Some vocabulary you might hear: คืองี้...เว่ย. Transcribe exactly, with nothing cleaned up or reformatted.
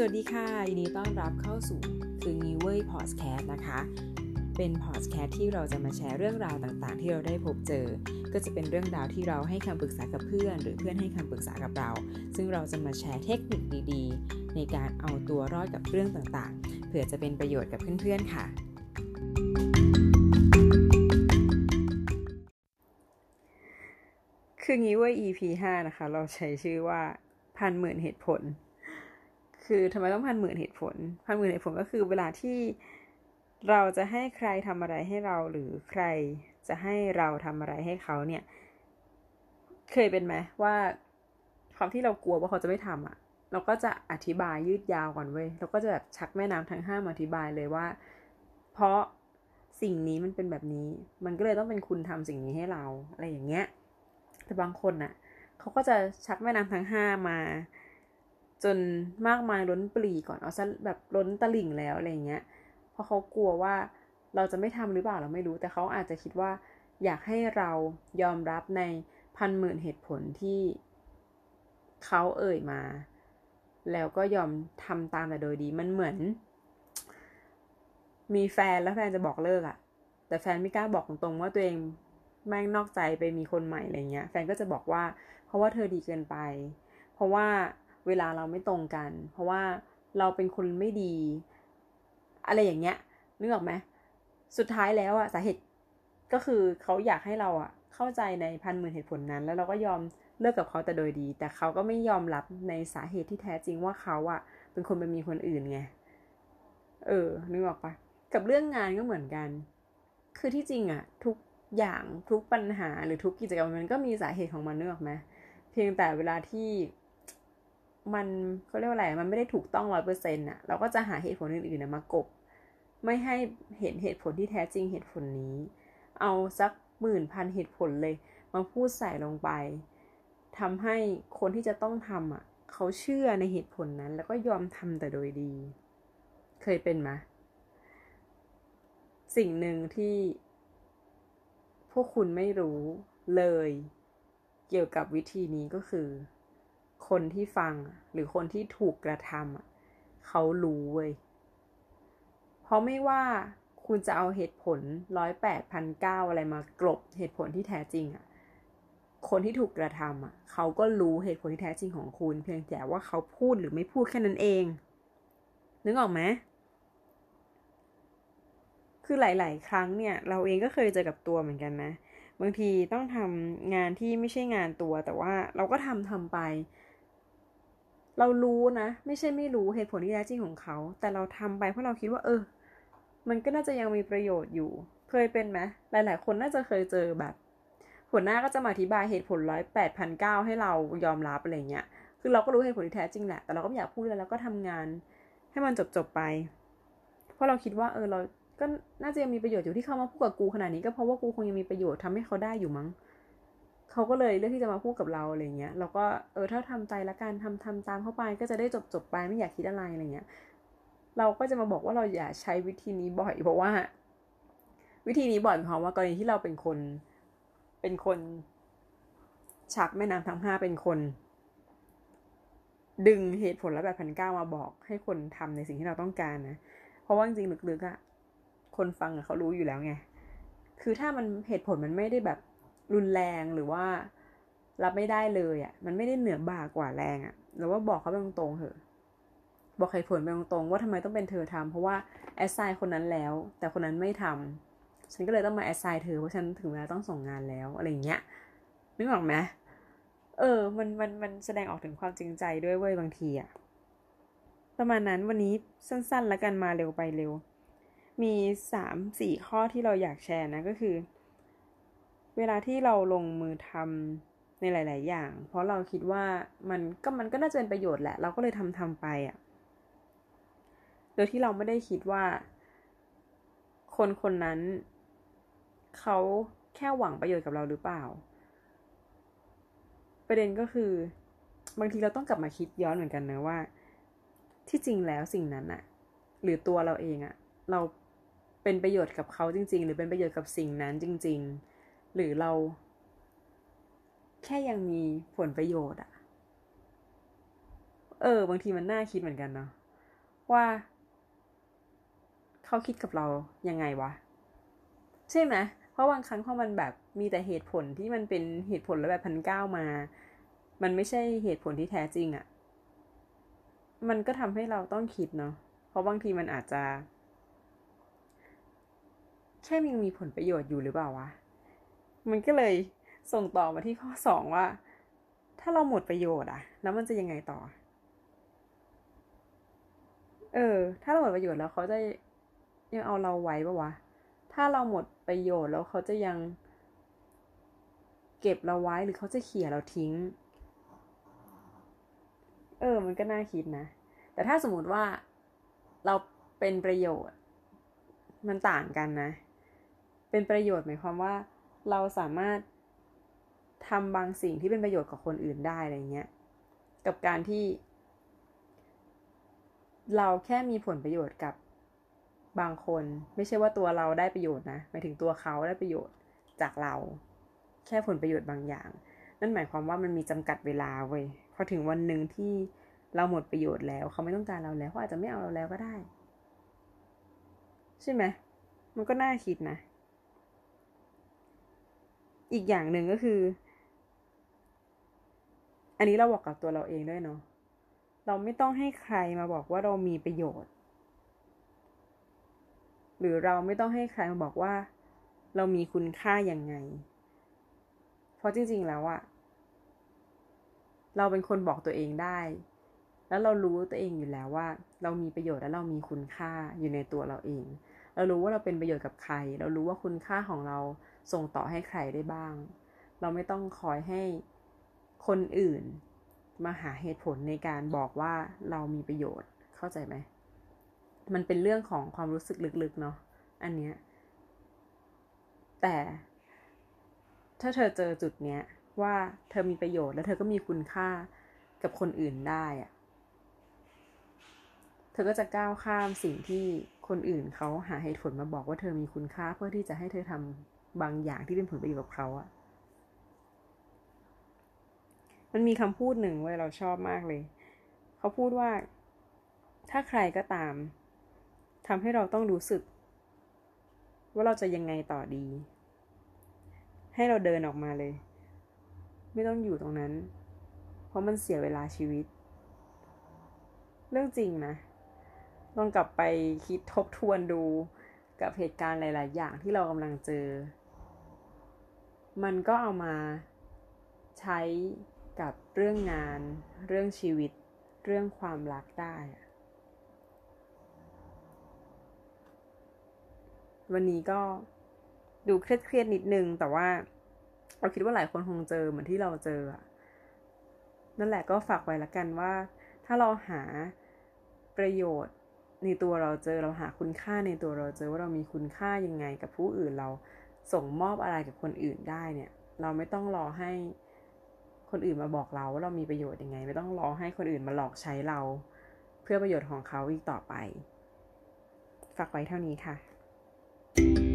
สวัสดีค่ะยินดีต้อนรับเข้าสู่คืองี้เว่ยพอดแคสต์นะคะเป็นพอดแคสต์ที่เราจะมาแชร์เรื่องราวต่างๆที่เราได้พบเจอก็จะเป็นเรื่องราวที่เราให้คำปรึกษากับเพื่อนหรือเพื่อนให้คำปรึกษากับเราซึ่งเราจะมาแชร์เทคนิคดีๆในการเอาตัวรอดกับเรื่องต่างๆเผื่อจะเป็นประโยชน์กับเพื่อนๆค่ะคืองี้เว่ย อี พี ห้า นะคะเราใช้ชื่อว่าพันหมื่นเหตุผลคือทำไมต้องพันหมื่นเหตุผลพันหมื่นเหตุผลก็คือเวลาที่เราจะให้ใครทำอะไรให้เราหรือใครจะให้เราทำอะไรให้เขาเนี่ยเคยเป็นไหมว่าความที่เรากลัวว่าเขาจะไม่ทำอ่ะเราก็จะอธิบายยืดยาวก่อนเว้ยเราก็จะแบบชักแม่น้ำทั้งห้ามาอธิบายเลยว่าเพราะสิ่งนี้มันเป็นแบบนี้มันก็เลยต้องเป็นคุณทำสิ่งนี้ให้เราอะไรอย่างเงี้ยแต่บางคนน่ะเขาก็จะชักแม่น้ำทั้งห้ามาจนมากมายล้นปลีก่อนเอาซะแบบล้นตลิ่งแล้วอะไรเงี้ยเพราะเขากลัวว่าเราจะไม่ทำหรือเปล่าเราไม่รู้แต่เขาอาจจะคิดว่าอยากให้เรายอมรับในพันหมื่นเหตุผลที่เขาเอ่ยมาแล้วก็ยอมทำตามแต่โดยดีมันเหมือนมีแฟนแล้วแฟนจะบอกเลิกอะแต่แฟนไม่กล้าบอกตรงๆว่าตัวเองแม่งนอกใจไปมีคนใหม่อะไรเงี้ยแฟนก็จะบอกว่าเพราะว่าเธอดีเกินไปเพราะว่าเวลาเราไม่ตรงกันเพราะว่าเราเป็นคนไม่ดีอะไรอย่างเงี้ยนึกออกไหมสุดท้ายแล้วอ่ะสาเหตุก็คือเขาอยากให้เราอ่ะเข้าใจในพันหมื่นเหตุผลนั้นแล้วเราก็ยอมเลิกกับเขาแต่โดยดีแต่เขาก็ไม่ยอมรับในสาเหตุที่แท้จริงว่าเขาอ่ะเป็นคนไปมีคนอื่นไงเออนึกออกปะกับเรื่องงานก็เหมือนกันคือที่จริงอ่ะทุกอย่างทุกปัญหาหรือทุกกิจกรรมมันก็มีสาเหตุของมันนึกออกไหมเพียงแต่เวลาที่มันเขาเรียกว่าอะไรมันไม่ได้ถูกต้อง ร้อยเปอร์เซ็นต์ อ่ะเราก็จะหาเหตุผลอื่นๆมากบไม่ให้เห็นเหตุผลที่แท้จริงเหตุผลนี้เอาสักหมื่นพันเหตุผลเลยมาพูดใส่ลงไปทำให้คนที่จะต้องทำอ่ะเขาเชื่อในเหตุผลนั้นแล้วก็ยอมทำแต่โดยดีเคยเป็นไหมสิ่งหนึ่งที่พวกคุณไม่รู้เลยเกี่ยวกับวิธีนี้ก็คือคนที่ฟังหรือคนที่ถูกกระทำเขารู้เว้ยเพราะไม่ว่าคุณจะเอาเหตุผลร้อยแปดพันเก้าอะไรมากลบเหตุผลที่แท้จริงอ่ะคนที่ถูกกระทำเขาก็รู้เหตุผลที่แท้จริงของคุณเพียงแต่ว่าเขาพูดหรือไม่พูดแค่นั้นเองนึกออกไหมคือหลายๆครั้งเนี่ยเราเองก็เคยเจอกับตัวเหมือนกันนะบางทีต้องทำงานที่ไม่ใช่งานตัวแต่ว่าเราก็ทำทำไปเรารู้นะไม่ใช่ไม่รู้เหตุผลที่แท้จริงของเขาแต่เราทำไปเพราะเราคิดว่าเออมันก็น่าจะยังมีประโยชน์อยู่เคยเป็นไหมหลายๆคนน่าจะเคยเจอแบบหัวหน้าก็จะมาอธิบายเหตุผลร้อยแปดพันเก้าให้เรายอมรับอะไรเงี้ยคือเราก็รู้เหตุผลที่แท้จริงแหละแต่เราก็ไม่อยากพูดแล้วเราก็ทำงานให้มันจบๆไปเพราะเราคิดว่าเออเราก็น่าจะยังมีประโยชน์อยู่ที่เขามาพูดกับกูขนาดนี้ก็เพราะว่ากูคงยังมีประโยชน์ทำให้เขาได้อยู่มั้งเขาก็เลยเลือกที่จะมาพูดกับเราอะไรเงี้ยเราก็เออถ้าทำใจละกันทำทำตามเข้าไปก็จะได้จบจบไปไม่อยากคิดอะไรอะไรเงี้ยเราก็จะมาบอกว่าเราอย่าใช้วิธีนี้บ่อยเพราะว่าวิธีนี้บ่อยเพราะว่ากรณีที่เราเป็นคนเป็นคนชักแม่น้ำทั้งห้าเป็นคนดึงเหตุผลละแบบพันเก้ามาบอกให้คนทำในสิ่งที่เราต้องการนะเพราะว่าจริงๆลึกๆอะคนฟังเขารู้อยู่แล้วไงคือถ้ามันเหตุผลมันไม่ได้แบบรุนแรงหรือว่ารับไม่ได้เลยอ่ะมันไม่ได้เหนือบ่ากว่าแรงอ่ะหรือว่าบอกเขาไปตรงๆเถอะบอกเหตุผลไปตรงๆว่าทำไมต้องเป็นเธอทำเพราะว่าแอสไซน์คนนั้นแล้วแต่คนนั้นไม่ทำฉันก็เลยต้องมาแอสไซน์เธอเพราะฉันถึงเวลาต้องส่งงานแล้วอะไรอย่างเงี้ยนึกออกไหมเออมันมันมันแสดงออกถึงความจริงใจด้วยเว้ยบางทีอ่ะประมาณนั้นวันนี้สั้นๆแล้วกันมาเร็วไปเร็วมี สามถึงสี่ ข้อที่เราอยากแชร์นะก็คือเวลาที่เราลงมือทำในหลายๆอย่างเพราะเราคิดว่ามันก็มันก็น่าจะเป็นประโยชน์แหละเราก็เลยทำทำไปอ่ะโดยที่เราไม่ได้คิดว่าคนคนนั้นเขาแค่หวังประโยชน์กับเราหรือเปล่าประเด็นก็คือบางทีเราต้องกลับมาคิดย้อนเหมือนกันนะว่าที่จริงแล้วสิ่งนั้นอ่ะหรือตัวเราเองอ่ะเราเป็นประโยชน์กับเขาจริงๆหรือเป็นประโยชน์กับสิ่งนั้นจริงๆหรือเราแค่ยังมีผลประโยชน์อ่ะเออบางทีมันน่าคิดเหมือนกันเนาะ ว่าเขาคิดกับเรายังไงวะใช่ไหมเพราะบางครั้งพอมันแบบมีแต่เหตุผลที่มันเป็นเหตุผลแล้วแบบพันเก้ามามันไม่ใช่เหตุผลที่แท้จริงอ่ะมันก็ทำให้เราต้องคิดเนาะเพราะบางทีมันอาจจะแค่ยังมีผลประโยชน์อยู่หรือเปล่าวะมันก็เลยส่งต่อมาที่ข้อสองว่าถ้าเราหมดประโยชน์อะแล้วมันจะยังไงต่อเออถ้าเราหมดประโยชน์แล้วเขาจะยังเอาเราไว้ปะวะถ้าเราหมดประโยชน์แล้วเขาจะยังเก็บเราไว้หรือเขาจะเขี่ยเราทิ้งเออมันก็น่าคิดนะแต่ถ้าสมมติว่าเราเป็นประโยชน์มันต่างกันนะเป็นประโยชน์หมายความว่าเราสามารถทำบางสิ่งที่เป็นประโยชน์กับคนอื่นได้อะไรเงี้ยกับการที่เราแค่มีผลประโยชน์กับบางคนไม่ใช่ว่าตัวเราได้ประโยชน์นะหมายถึงตัวเขาได้ประโยชน์จากเราแค่ผลประโยชน์บางอย่างนั่นหมายความว่ามันมีจำกัดเวลาเว้ยพอถึงวันนึงที่เราหมดประโยชน์แล้วเขาไม่ต้องการเราแล้วเขาอาจจะไม่เอาเราแล้วก็ได้ใช่ไหมมันก็น่าคิดนะอีกอย่างหนึ่งก็คืออันนี้เราบอกกับตัวเราเองด้วยเนาะเราไม่ต้องให้ใครมาบอกว่าเรามีประโยชน์หรือเราไม่ต้องให้ใครมาบอกว่าเรามีคุณค่ายังไงเพราะจริงๆแล้วอะเราเป็นคนบอกตัวเองได้แล้วเรารู้ตัวเองอยู่แล้วว่าเรามีประโยชน์และเรามีคุณค่าอยู่ในตัวเราเองเรารู้ว่าเราเป็นประโยชน์กับใครเรารู้ว่าคุณค่าของเราส่งต่อให้ใครได้บ้างเราไม่ต้องคอยให้คนอื่นมาหาเหตุผลในการบอกว่าเรามีประโยชน์เข้าใจไหมมันเป็นเรื่องของความรู้สึกลึกๆเนาะอันเนี้ยแต่ถ้าเธอเจอจุดเนี้ยว่าเธอมีประโยชน์แล้วเธอก็มีคุณค่ากับคนอื่นได้อะเธอก็จะก้าวข้ามสิ่งที่คนอื่นเขาหาเหตุผลมาบอกว่าเธอมีคุณค่าเพื่อที่จะให้เธอทำบางอย่างที่เป็นผลประโยชน์กับเขาอะมันมีคำพูดหนึ่งเว้ยเราชอบมากเลยเขาพูดว่าถ้าใครก็ตามทำให้เราต้องรู้สึกว่าเราจะยังไงต่อดีให้เราเดินออกมาเลยไม่ต้องอยู่ตรงนั้นเพราะมันเสียเวลาชีวิตเรื่องจริงนะลองกลับไปคิดทบทวนดูกับเหตุการณ์หลายๆอย่างที่เรากำลังเจอมันก็เอามาใช้กับเรื่องงานเรื่องชีวิตเรื่องความรักได้วันนี้ก็ดูเครียดๆนิดนึงแต่ว่าเราคิดว่าหลายคนคงเจอเหมือนที่เราเจอนั่นแหละก็ฝากไว้ละกันว่าถ้าเราหาประโยชน์ในตัวเราเจอเราหาคุณค่าในตัวเราเจอว่าเรามีคุณค่ายังไงกับผู้อื่นเราส่งมอบอะไรกับคนอื่นได้เนี่ยเราไม่ต้องรอให้คนอื่นมาบอกเราว่าเรามีประโยชน์ยังไงไม่ต้องรอให้คนอื่นมาหลอกใช้เราเพื่อประโยชน์ของเขาอีกต่อไปฝากไว้เท่านี้ค่ะ